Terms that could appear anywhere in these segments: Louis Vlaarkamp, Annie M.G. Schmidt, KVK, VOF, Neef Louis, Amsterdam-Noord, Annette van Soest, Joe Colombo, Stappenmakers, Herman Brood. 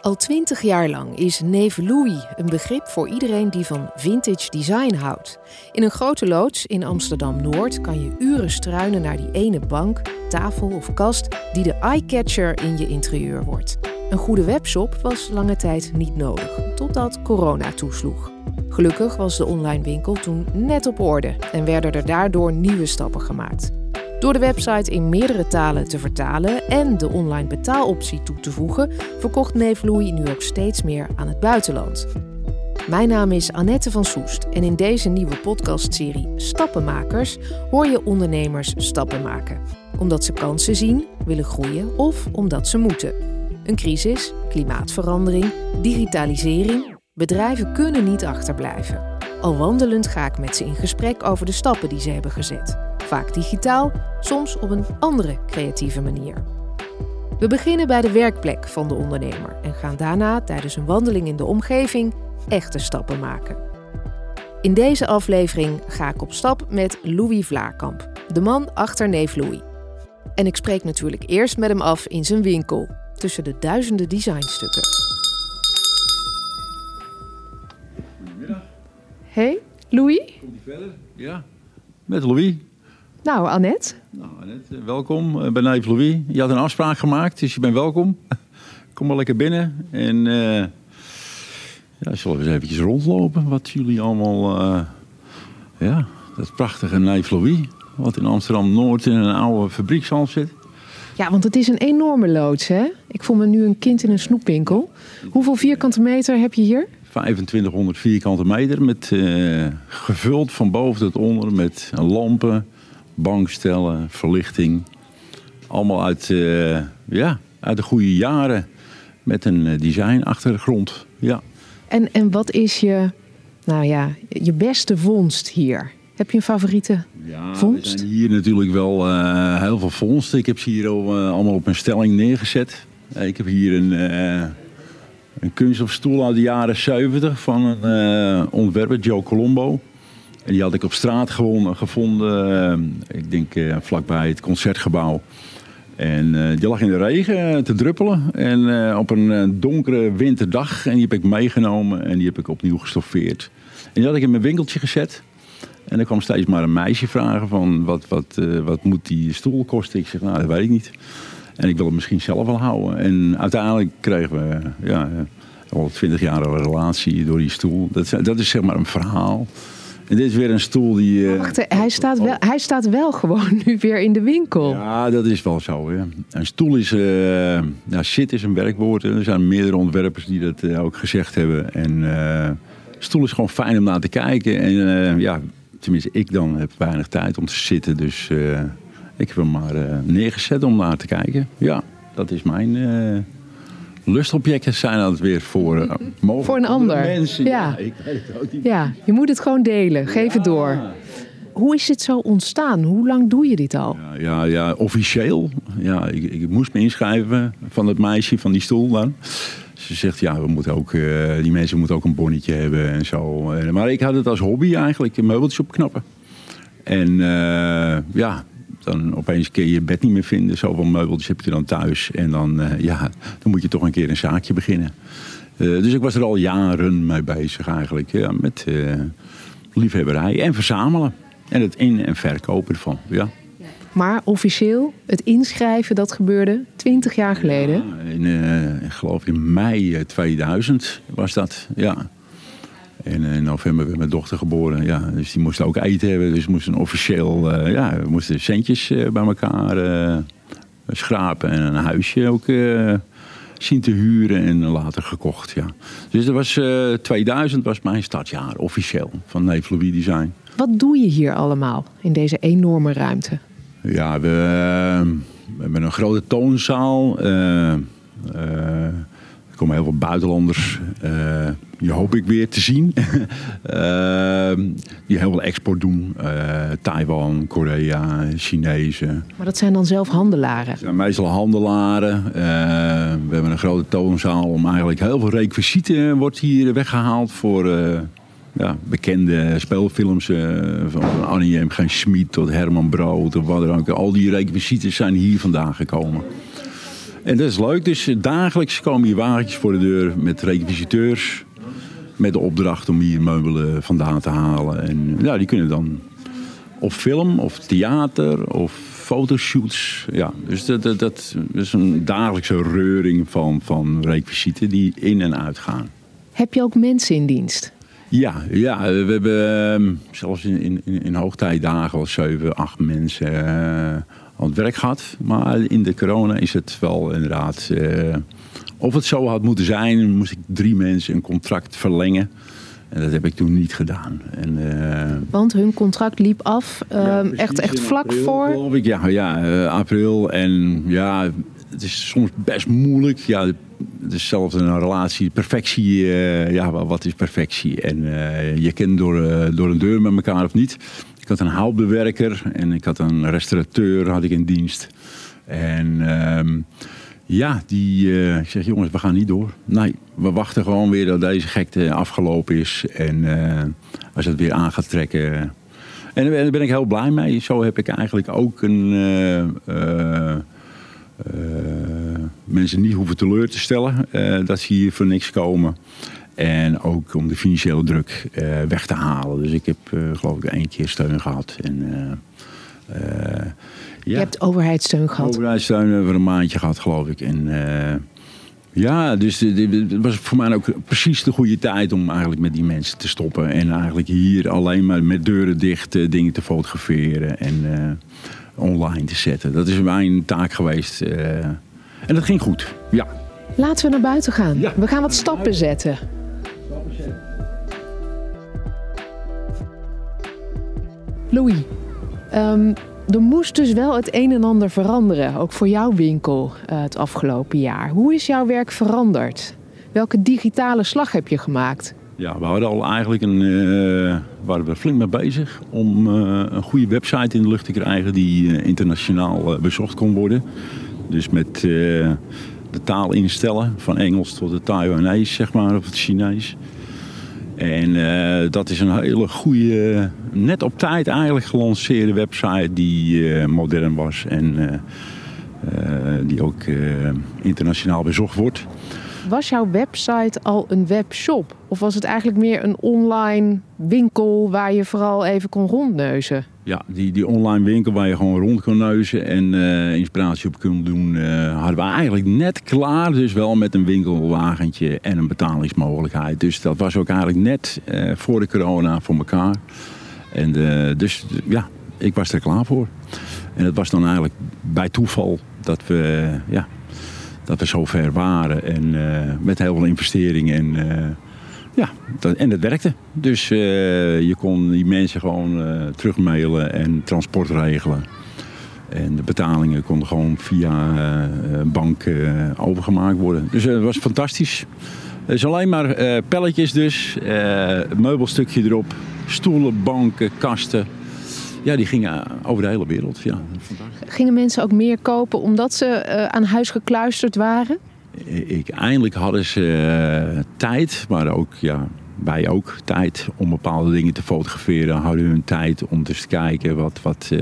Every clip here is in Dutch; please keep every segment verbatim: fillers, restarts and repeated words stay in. Al twintig jaar lang is Neef Louis een begrip voor iedereen die van vintage design houdt. In een grote loods in Amsterdam-Noord kan je uren struinen naar die ene bank, tafel of kast die de eyecatcher in je interieur wordt. Een goede webshop was lange tijd niet nodig, totdat corona toesloeg. Gelukkig was de online winkel toen net op orde en werden er daardoor nieuwe stappen gemaakt. Door de website in meerdere talen te vertalen en de online betaaloptie toe te voegen, verkocht Neef Louis nu ook steeds meer aan het buitenland. Mijn naam is Annette van Soest en in deze nieuwe podcastserie Stappenmakers hoor je ondernemers stappen maken. Omdat ze kansen zien, willen groeien of omdat ze moeten. Een crisis, klimaatverandering, digitalisering, bedrijven kunnen niet achterblijven. Al wandelend ga ik met ze in gesprek over de stappen die ze hebben gezet. Vaak digitaal, soms op een andere creatieve manier. We beginnen bij de werkplek van de ondernemer en gaan daarna tijdens een wandeling in de omgeving echte stappen maken. In deze aflevering ga ik op stap met Louis Vlaarkamp, de man achter Neef Louis. En ik spreek natuurlijk eerst met hem af in zijn winkel, tussen de duizenden designstukken. Goedemiddag. Hey, Louis. Komt die verder? Ja, met Louis. Nou, Annette. Nou, Annette, welkom bij Neef Louis. Je had een afspraak gemaakt, dus je bent welkom. Kom maar lekker binnen. En uh, ja, zullen we eens eventjes rondlopen. Wat jullie allemaal... Uh, ja, dat prachtige Neef Louis. Wat in Amsterdam-Noord in een oude fabriekshal zit. Ja, want het is een enorme loods, hè? Ik voel me nu een kind in een snoepwinkel. Hoeveel vierkante meter heb je hier? vijfentwintighonderd vierkante meter. Met, uh, gevuld van boven tot onder met lampen. Bankstellen, verlichting. Allemaal uit, uh, ja, uit de goede jaren. Met een designachtergrond. Ja. En, en wat is je, nou ja, je beste vondst hier? Heb je een favoriete ja, vondst? Er zijn hier natuurlijk wel uh, heel veel vondsten. Ik heb ze hier al, uh, allemaal op een stelling neergezet. Uh, ik heb hier een, uh, een kunststofstoel uit de jaren zeventig van een uh, ontwerper, Joe Colombo. En die had ik op straat gewonnen, gevonden, uh, ik denk uh, vlakbij het Concertgebouw. En uh, die lag in de regen uh, te druppelen. En uh, op een uh, donkere winterdag. En die heb ik meegenomen en die heb ik opnieuw gestoffeerd. En die had ik in mijn winkeltje gezet. En er kwam steeds maar een meisje vragen van wat, wat, uh, wat moet die stoel kosten? Ik zeg, nou, dat weet ik niet. En ik wil het misschien zelf wel houden. En uiteindelijk kregen we uh, ja, uh, al twintig jaar een relatie door die stoel. Dat, dat is zeg maar een verhaal. En dit is weer een stoel die... Uh... Wacht, hij staat, wel, hij staat wel gewoon nu weer in de winkel. Ja, dat is wel zo. Ja. Een stoel is... Uh... Nou, zit is een werkwoord. Er zijn meerdere ontwerpers die dat uh, ook gezegd hebben. En uh, stoel is gewoon fijn om naar te kijken. En uh, ja, tenminste, ik dan heb weinig tijd om te zitten. Dus uh, ik heb hem maar uh, neergezet om naar te kijken. Ja, dat is mijn... Uh... Lustobjecten zijn dat weer voor, uh, mogelijk voor een ander. Mensen. Ja. Ja, ik weet het ook niet. Ja, je moet het gewoon delen. Geef ja. het door. Hoe is dit zo ontstaan? Hoe lang doe je dit al? Ja, ja, ja officieel. Ja, ik, ik moest me inschrijven van het meisje van die stoel dan. Ze zegt, ja, we moeten ook, uh, die mensen moeten ook een bonnetje hebben en zo. Maar ik had het als hobby eigenlijk, meubeltjes opknappen. En uh, ja... dan opeens kun je je bed niet meer vinden. Zoveel meubeltjes heb je dan thuis. En dan, uh, ja, dan moet je toch een keer een zaakje beginnen. Uh, dus ik was er al jaren mee bezig eigenlijk. Ja, met uh, liefhebberij en verzamelen. En het in- en verkopen ervan, ja. Maar officieel, het inschrijven, dat gebeurde twintig jaar geleden. Ja, in, uh, ik geloof in mei tweeduizend was dat, ja. En in november werd mijn dochter geboren. Ja, dus die moest ook eten hebben. Dus we moesten officieel uh, ja, we moesten centjes uh, bij elkaar uh, schrapen. En een huisje ook uh, zien te huren. En later gekocht, ja. Dus dat was, uh, tweeduizend was mijn startjaar officieel van Neef Louis Design. Wat doe je hier allemaal in deze enorme ruimte? Ja, we, uh, we hebben een grote toonzaal. Uh, uh, Er komen heel veel buitenlanders, uh, die hoop ik weer te zien, uh, die heel veel export doen. Uh, Taiwan, Korea, Chinezen. Maar dat zijn dan zelf handelaren? Dat zijn meestal handelaren. Uh, we hebben een grote toonzaal om eigenlijk heel veel requisieten wordt hier weggehaald voor uh, ja, bekende speelfilms. Uh, van Annie M G Schmidt tot Herman Brood, of wat dan ook. Al die requisieten zijn hier vandaan gekomen. En dat is leuk. Dus dagelijks komen hier wagentjes voor de deur met requisiteurs. Met de opdracht om hier meubelen vandaan te halen. En ja, die kunnen dan of film, of theater, of fotoshoots. Ja, dus dat, dat, dat is een dagelijkse reuring van, van requisieten die in en uit gaan. Heb je ook mensen in dienst? Ja, ja, we hebben zelfs in, in, in hoogtijdagen al zeven, acht mensen uh, aan het werk gehad. Maar in de corona is het wel inderdaad... Uh, of het zo had moeten zijn, moest ik drie mensen een contract verlengen. En dat heb ik toen niet gedaan. En, uh, Want hun contract liep af, uh, ja, precies, echt, echt vlak april, voor? Ik, ja, ja uh, april. En ja, het is soms best moeilijk. Ja, het is zelfs een relatie. Perfectie, uh, ja, wat is perfectie? En uh, je kent door, uh, door een deur met elkaar of niet. Ik had een houtbewerker en ik had een restaurateur had ik in dienst. En... Uh, Ja, die uh, ik zeg, jongens, we gaan niet door. Nee, we wachten gewoon weer dat deze gekte afgelopen is. En uh, als het weer aan gaat trekken. En, en daar ben ik heel blij mee. Zo heb ik eigenlijk ook een, uh, uh, uh, mensen niet hoeven teleur te stellen. Uh, dat ze hier voor niks komen. En ook om de financiële druk uh, weg te halen. Dus ik heb uh, geloof ik één keer steun gehad. En... Uh, Uh, ja. Je hebt overheidssteun gehad. Overheidssteun hebben we een maandje gehad, geloof ik. En uh, ja, dus het was voor mij ook precies de goede tijd om eigenlijk met die mensen te stoppen. En eigenlijk hier alleen maar met deuren dicht uh, dingen te fotograferen en uh, online te zetten. Dat is mijn taak geweest. Uh, en dat ging goed, ja. Laten we naar buiten gaan. Ja. We gaan wat stappen zetten. Stappen zetten. Louis. Um, er moest dus wel het een en ander veranderen, ook voor jouw winkel uh, het afgelopen jaar. Hoe is jouw werk veranderd? Welke digitale slag heb je gemaakt? Ja, we hadden al eigenlijk een, uh, waren we flink mee bezig om uh, een goede website in de lucht te krijgen die uh, internationaal uh, bezocht kon worden. Dus met uh, de taal instellen, van Engels tot het Taiwanese, zeg maar, of het Chinees. En uh, dat is een hele goede, net op tijd eigenlijk gelanceerde website die uh, modern was en uh, uh, die ook uh, internationaal bezocht wordt. Was jouw website al een webshop? Of was het eigenlijk meer een online winkel waar je vooral even kon rondneuzen? Ja, die, die online winkel waar je gewoon rond kon neuzen en uh, inspiratie op kon doen, uh, hadden we eigenlijk net klaar. Dus wel met een winkelwagentje en een betalingsmogelijkheid. Dus dat was ook eigenlijk net uh, voor de corona voor elkaar. En uh, dus ja, ik was er klaar voor. En dat was dan eigenlijk bij toeval dat we... Uh, ja, Dat we zo ver waren en uh, met heel veel investeringen. En, uh, ja, dat, en dat werkte. Dus uh, je kon die mensen gewoon uh, terugmailen en transport regelen. En de betalingen konden gewoon via uh, bank uh, overgemaakt worden. Dus uh, dat was fantastisch. Dus alleen maar uh, pelletjes dus. Uh, meubelstukje erop. Stoelen, banken, kasten. Ja, die gingen over de hele wereld. Ja. Gingen mensen ook meer kopen omdat ze uh, aan huis gekluisterd waren? Ik, eindelijk hadden ze uh, tijd, maar ook, ja, wij ook tijd om bepaalde dingen te fotograferen. Hadden hun tijd om dus te kijken wat, wat, uh,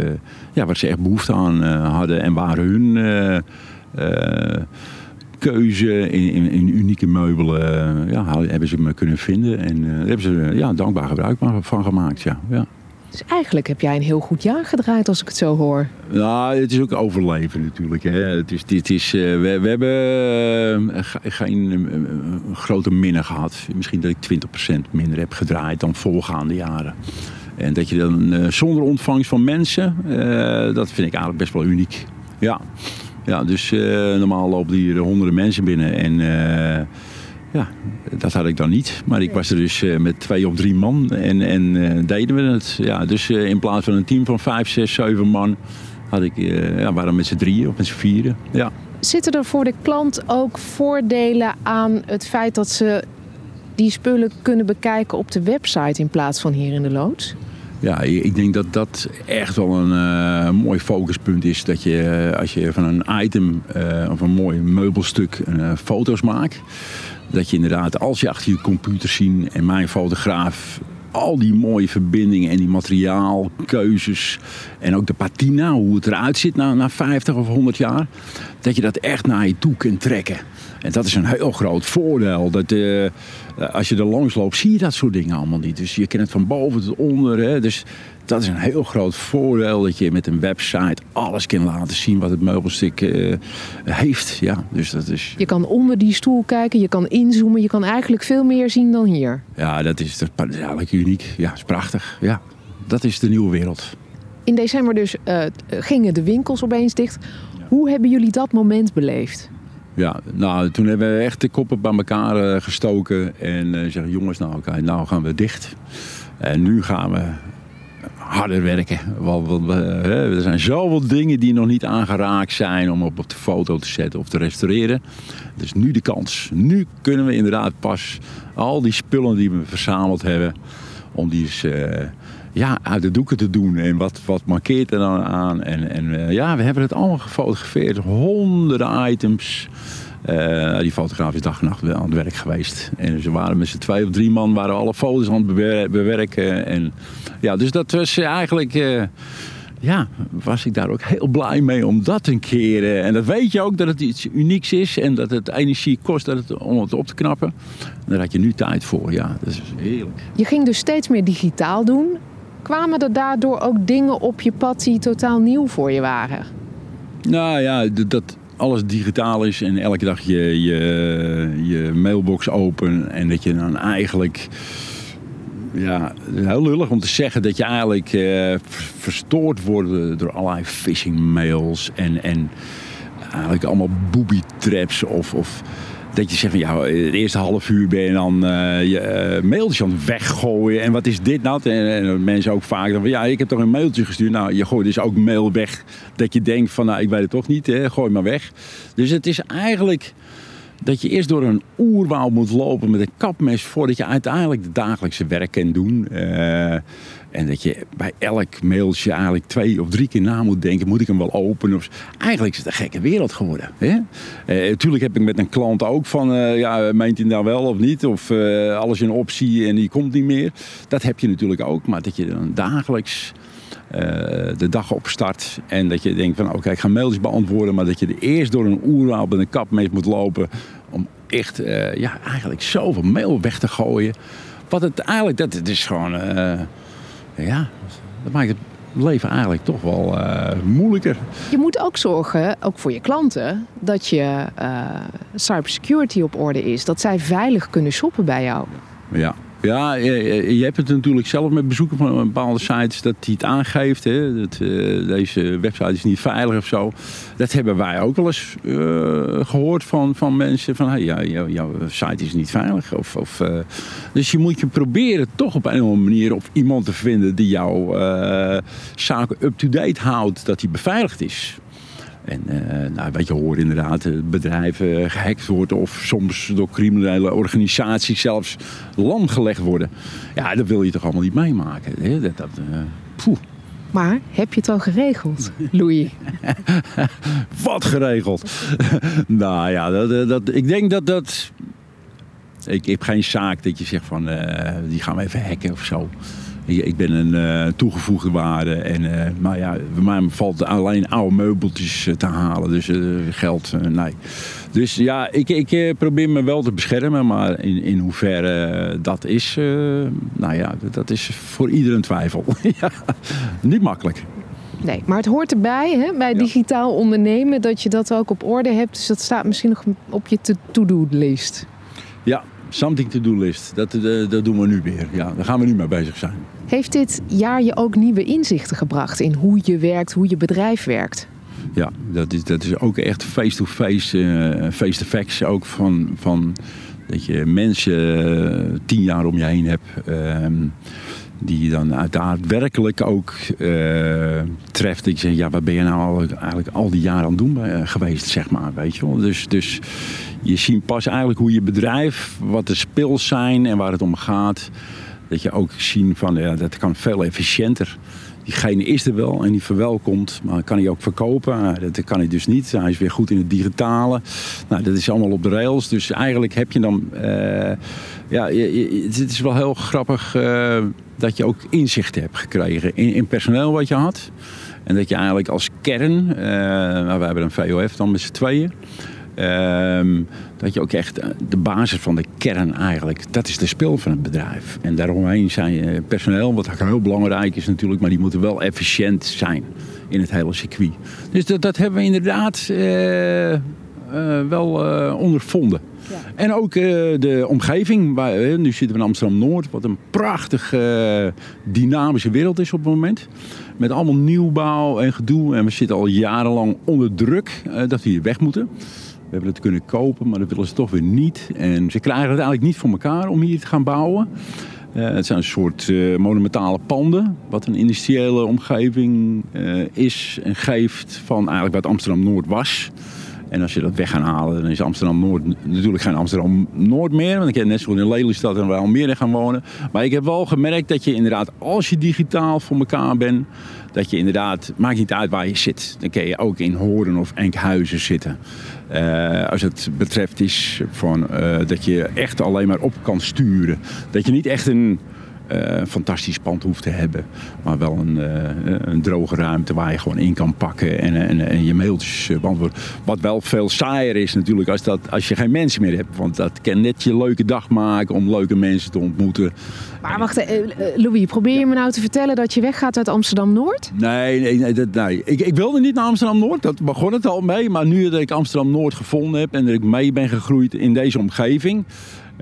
ja, wat ze echt behoefte aan uh, hadden. En waar hun uh, uh, keuze in, in, in unieke meubelen uh, ja, hebben ze me kunnen vinden. En uh, daar hebben ze ja, dankbaar gebruik van gemaakt. Ja. Ja. Dus eigenlijk heb jij een heel goed jaar gedraaid als ik het zo hoor. Nou, het is ook overleven natuurlijk. Hè. Het is, dit is, uh, we, we hebben uh, geen uh, grote minder gehad. Misschien dat ik twintig procent minder heb gedraaid dan voorgaande jaren. En dat je dan uh, zonder ontvangst van mensen, uh, dat vind ik eigenlijk best wel uniek. Ja, ja dus uh, normaal lopen hier honderden mensen binnen en... Uh, Ja, dat had ik dan niet. Maar ik was er dus uh, met twee of drie man en, en uh, deden we het. Ja, dus uh, in plaats van een team van vijf, zes, zeven man had ik, uh, ja, waren we met z'n drieën of met z'n vieren. Ja. Zitten er voor de klant ook voordelen aan het feit dat ze die spullen kunnen bekijken op de website in plaats van hier in de loods? Ja, ik denk dat dat echt wel een uh, mooi focuspunt is. Dat je als je van een item uh, of een mooi meubelstuk uh, foto's maakt... Dat je inderdaad, als je achter je computer ziet en mijn fotograaf al die mooie verbindingen en die materiaalkeuzes en ook de patina, hoe het eruit ziet na, na vijftig of honderd jaar, dat je dat echt naar je toe kunt trekken. En dat is een heel groot voordeel. Dat, uh, als je er langs loopt, zie je dat soort dingen allemaal niet. Dus je kent het van boven tot onder. Hè? Dus dat is een heel groot voordeel, dat je met een website alles kan laten zien wat het meubelstuk uh, heeft. Ja, dus dat is... Je kan onder die stoel kijken, je kan inzoomen. Je kan eigenlijk veel meer zien dan hier. Ja, dat is, dat is eigenlijk uniek. Ja, dat is prachtig. Ja, dat is de nieuwe wereld. In december dus uh, gingen de winkels opeens dicht. Ja. Hoe hebben jullie dat moment beleefd? Ja, nou, toen hebben we echt de koppen bij elkaar uh, gestoken en uh, zeggen jongens, nou, okay, nou gaan we dicht. En nu gaan we harder werken. Want, want uh, er zijn zoveel dingen die nog niet aangeraakt zijn om op, op de foto te zetten of te restaureren. Dus nu de kans. Nu kunnen we inderdaad pas al die spullen die we verzameld hebben, om die eens... Uh, Ja, uit de doeken te doen. En wat, wat markeert er dan aan? En, en ja, we hebben het allemaal gefotografeerd. Honderden items. Uh, die fotograaf is dag en nacht aan het werk geweest. En ze waren met z'n twee of drie man, waren alle foto's aan het bewer- bewerken. En, ja, dus dat was eigenlijk... Uh, ja, was ik daar ook heel blij mee om dat een keer... Uh, en dat weet je ook, dat het iets unieks is. En dat het energie kost dat het, om het op te knappen. Daar had je nu tijd voor, ja. Dat is heerlijk. Je ging dus steeds meer digitaal doen... Kwamen er daardoor ook dingen op je pad die totaal nieuw voor je waren? Nou ja, dat alles digitaal is en elke dag je, je, je mailbox open. En dat je dan eigenlijk... Ja, heel lullig om te zeggen dat je eigenlijk eh, verstoord wordt door allerlei phishing mails. En, en eigenlijk allemaal booby traps of... of dat je zegt van ja, het eerste half uur ben je dan uh, je uh, mailtjes aan het weggooien. En wat is dit nou? En, en mensen ook vaak dan van ja, ik heb toch een mailtje gestuurd. Nou, je gooit dus ook mail weg. Dat je denkt van nou, ik weet het toch niet. Hè? Gooi maar weg. Dus het is eigenlijk dat je eerst door een oerwoud moet lopen met een kapmes voordat je uiteindelijk de dagelijkse werk kan doen. Uh, en dat je bij elk mailtje eigenlijk twee of drie keer na moet denken, moet ik hem wel openen? Of... Eigenlijk is het een gekke wereld geworden. Hè? Uh, tuurlijk heb ik met een klant ook van, uh, ja, meent hij nou wel of niet? Of uh, alles een optie en die komt niet meer. Dat heb je natuurlijk ook, maar dat je dan dagelijks... Uh, de dag opstart en dat je denkt van oké, okay, ik ga mailtjes beantwoorden, maar dat je er eerst door een oerwaal met een kapmees moet lopen om echt uh, ja, eigenlijk zoveel mail weg te gooien. Wat het eigenlijk, dat het is gewoon uh, ja, dat maakt het leven eigenlijk toch wel uh, moeilijker. Je moet ook zorgen, ook voor je klanten, dat je uh, cybersecurity op orde is, dat zij veilig kunnen shoppen bij jou. Ja. Ja, je hebt het natuurlijk zelf met bezoeken van bepaalde sites dat die het aangeeft. Hè, dat, uh, deze website is niet veilig of zo. Dat hebben wij ook wel eens uh, gehoord van, van mensen. Van hey, ja, jou, jouw site is niet veilig. Of, of, uh, dus je moet je proberen toch op een of andere manier op iemand te vinden die jouw uh, zaken up-to-date houdt. Dat die beveiligd is. En uh, nou, wat je hoort inderdaad, bedrijven gehackt worden of soms door criminele organisaties zelfs lam gelegd worden. Ja, dat wil je toch allemaal niet meemaken. Hè? Dat, dat, uh, maar heb je het al geregeld, Louis? Wat geregeld? nou ja, dat, dat, ik denk dat dat... Ik heb geen zaak dat je zegt van, uh, die gaan we even hacken of zo. Ik ben een uh, toegevoegde waarde. En, uh, maar ja, bij mij valt alleen oude meubeltjes uh, te halen. Dus uh, geld, uh, nee. Dus ja, ik, ik probeer me wel te beschermen. Maar in, in hoeverre uh, dat is... Uh, nou ja, dat is voor iedereen twijfel. ja, niet makkelijk. Nee, maar het hoort erbij, hè, bij ja. digitaal ondernemen... dat je dat ook op orde hebt. Dus dat staat misschien nog op je to-do-list. Ja, something to-do list. Dat, uh, dat doen we nu weer. Ja, daar gaan we nu mee bezig zijn. Heeft dit jaar je ook nieuwe inzichten gebracht in hoe je werkt, hoe je bedrijf werkt? Ja, dat is, dat is ook echt face-to-face, uh, face-to-facts ook van, van dat je mensen uh, tien jaar om je heen hebt uh, die je dan uiteraard werkelijk ook uh, treft. Dat je zegt, ja, wat ben je nou eigenlijk al die jaren aan het doen uh, geweest, zeg maar, weet je wel. Dus, dus je ziet pas eigenlijk hoe je bedrijf, wat de speels zijn en waar het om gaat. Dat je ook zien van, ja, dat kan veel efficiënter. Diegene is er wel en die verwelkomt, maar kan hij ook verkopen? Nou, dat kan hij dus niet. Hij is weer goed in het digitale. Nou, dat is allemaal op de rails. Dus eigenlijk heb je dan... Uh, ja, het is wel heel grappig uh, dat je ook inzicht hebt gekregen in, in personeel wat je had. En dat je eigenlijk als kern... Uh, nou, we hebben een V O F dan met z'n tweeën. Um, dat je ook echt de basis van de kern eigenlijk, dat is de spil van het bedrijf. En daaromheen zijn personeel, wat heel belangrijk is natuurlijk, maar die moeten wel efficiënt zijn in het hele circuit. Dus dat, dat hebben we inderdaad uh, uh, wel uh, ondervonden. Ja. En ook uh, de omgeving, waar, uh, nu zitten we in Amsterdam-Noord, wat een prachtige uh, dynamische wereld is op het moment. Met allemaal nieuwbouw en gedoe en we zitten al jarenlang onder druk uh, dat we hier weg moeten. We hebben het kunnen kopen, maar dat willen ze toch weer niet. En ze krijgen het eigenlijk niet voor elkaar om hier te gaan bouwen. Uh, het zijn een soort uh, monumentale panden. Wat een industriële omgeving uh, is en geeft van eigenlijk wat Amsterdam-Noord was. En als je dat weg gaat halen, dan is Amsterdam-Noord natuurlijk geen Amsterdam-Noord meer. Want ik heb net zo in Lelystad en Almere gaan wonen. Maar ik heb wel gemerkt dat je inderdaad, als je digitaal voor elkaar bent... dat je inderdaad, maakt niet uit waar je zit. Dan kun je ook in Hoorn of Enkhuizen zitten. Uh, als het betreft is van, uh, dat je echt alleen maar op kan sturen. Dat je niet echt een... Uh, fantastisch pand hoeft te hebben, maar wel een, uh, een droge ruimte waar je gewoon in kan pakken en, en, en je mailtjes beantwoorden. Wat wel veel saaier is natuurlijk als, dat, als je geen mensen meer hebt, want dat kan net je leuke dag maken om leuke mensen te ontmoeten. Maar wacht, uh, Louis, probeer je ja. me nou te vertellen dat je weggaat uit Amsterdam-Noord? Nee, nee, nee, dat, nee. Ik, ik wilde niet naar Amsterdam-Noord, dat begon het al mee, maar nu dat ik Amsterdam-Noord gevonden heb en dat ik mee ben gegroeid in deze omgeving...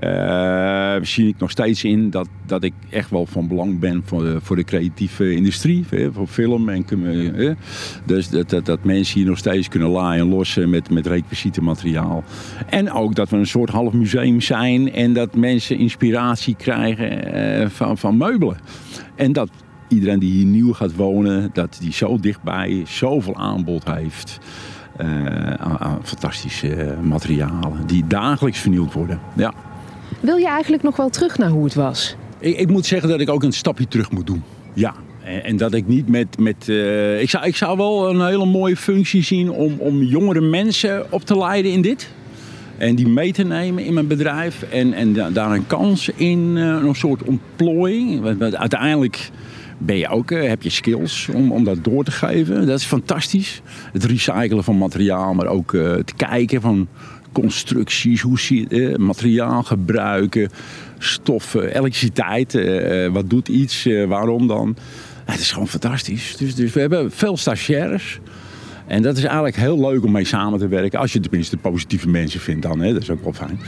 Uh, zie ik nog steeds in dat, dat ik echt wel van belang ben voor de, voor de creatieve industrie, voor film en uh, dus dat, dat, dat mensen hier nog steeds kunnen laaien en lossen met, met requisitemateriaal. En ook dat we een soort half museum zijn en dat mensen inspiratie krijgen uh, van, van meubelen. En dat iedereen die hier nieuw gaat wonen, dat die zo dichtbij zoveel aanbod heeft. Uh, uh, fantastische uh, materialen die dagelijks vernieuwd worden. Ja. Wil je eigenlijk nog wel terug naar hoe het was? Ik, ik moet zeggen dat ik ook een stapje terug moet doen. Ja. En, en dat ik niet met... met uh, ik, zou, ik zou wel een hele mooie functie zien om, om jongere mensen op te leiden in dit. En die mee te nemen in mijn bedrijf. En, en da- daar een kans in, uh, een soort ontplooiing. Want, want uiteindelijk... Ben je ook, heb je skills om, om dat door te geven. Dat is fantastisch. Het recyclen van materiaal, maar ook uh, te kijken van constructies, hoe zie je uh, materiaal gebruiken, stoffen, elektriciteit, uh, wat doet iets, uh, waarom dan. Uh, het is gewoon fantastisch. Dus, dus we hebben veel stagiaires. En dat is eigenlijk heel leuk om mee samen te werken. Als je tenminste positieve mensen vindt dan, hè, dat is ook wel fijn.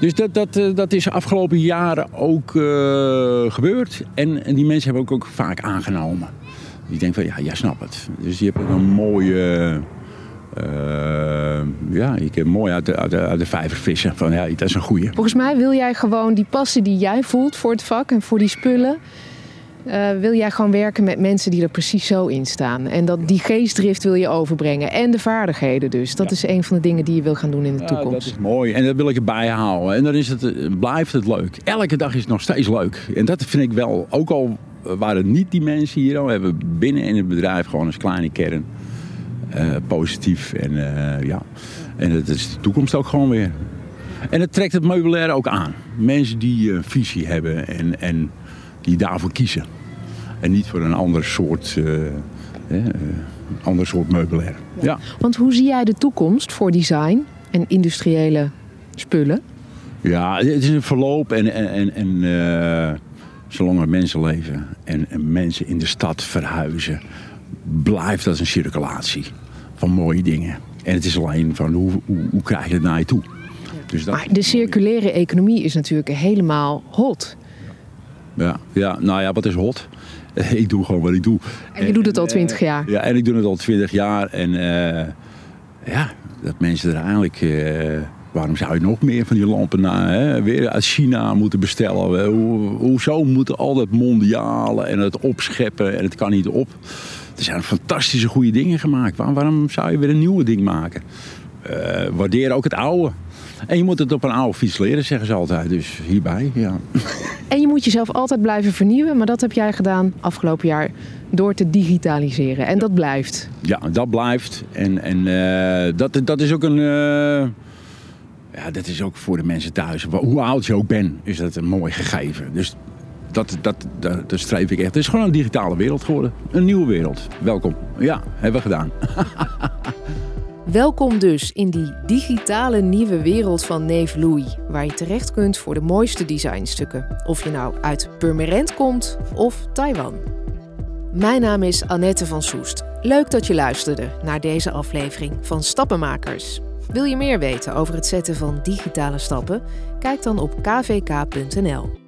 Dus dat, dat, dat is de afgelopen jaren ook uh, gebeurd. En, en die mensen hebben ook, ook vaak aangenomen. Die denken van, ja, jij snapt het. Dus die hebben een mooie... Uh, ja, je kunt mooi uit de, uit, de, uit de vijver vissen. Van, ja, dat is een goeie. Volgens mij wil jij gewoon die passie die jij voelt voor het vak en voor die spullen... Uh, wil jij gewoon werken met mensen die er precies zo in staan. En dat, die geestdrift wil je overbrengen. En de vaardigheden dus. Dat ja. is een van de dingen die je wil gaan doen in de ja, toekomst. Dat is mooi. En dat wil ik erbij houden. En dan is het, blijft het leuk. Elke dag is het nog steeds leuk. En dat vind ik wel. Ook al waren niet die mensen hier al. We hebben binnen in het bedrijf gewoon een kleine kern. Uh, positief. En, uh, ja. en dat is de toekomst ook gewoon weer. En het trekt het meubilair ook aan. Mensen die een uh, visie hebben. En... en die daarvoor kiezen. En niet voor een ander soort, uh, eh, ander soort meubilair. Ja. Ja. Want hoe zie jij de toekomst voor design en industriële spullen? Ja, het is een verloop. En, en, en uh, zolang er mensen leven en, en mensen in de stad verhuizen... blijft dat een circulatie van mooie dingen. En het is alleen van hoe, hoe, hoe krijg je het naar je toe. Ja. Dus dat maar de circulaire economie is natuurlijk helemaal hot... Ja, ja, nou ja, wat is hot? Ik doe gewoon wat ik doe. En je doet het al twintig jaar. Ja, en ik doe het al twintig jaar. En uh, ja, dat mensen er eigenlijk... Uh, waarom zou je nog meer van die lampen na, hè, weer uit China moeten bestellen? Hoe, hoezo moeten al dat mondiale en het opscheppen en het kan niet op? Er zijn fantastische goede dingen gemaakt. Waarom, waarom zou je weer een nieuwe ding maken? Uh, waardeer ook het oude. En je moet het op een oude fiets leren, zeggen ze altijd. Dus hierbij, ja. En je moet jezelf altijd blijven vernieuwen. Maar dat heb jij gedaan afgelopen jaar door te digitaliseren. En dat blijft. Ja, dat blijft. En, en uh, dat, dat is ook een... Uh, ja, dat is ook voor de mensen thuis. Hoe oud je ook bent, is dat een mooi gegeven. Dus dat, dat, dat, dat streef ik echt. Het is gewoon een digitale wereld geworden. Een nieuwe wereld. Welkom. Ja, hebben we gedaan. Welkom dus in die digitale nieuwe wereld van Neef Louis, waar je terecht kunt voor de mooiste designstukken. Of je nou uit Purmerend komt of Taiwan. Mijn naam is Annette van Soest. Leuk dat je luisterde naar deze aflevering van Stappenmakers. Wil je meer weten over het zetten van digitale stappen? Kijk dan op k v k punt n l.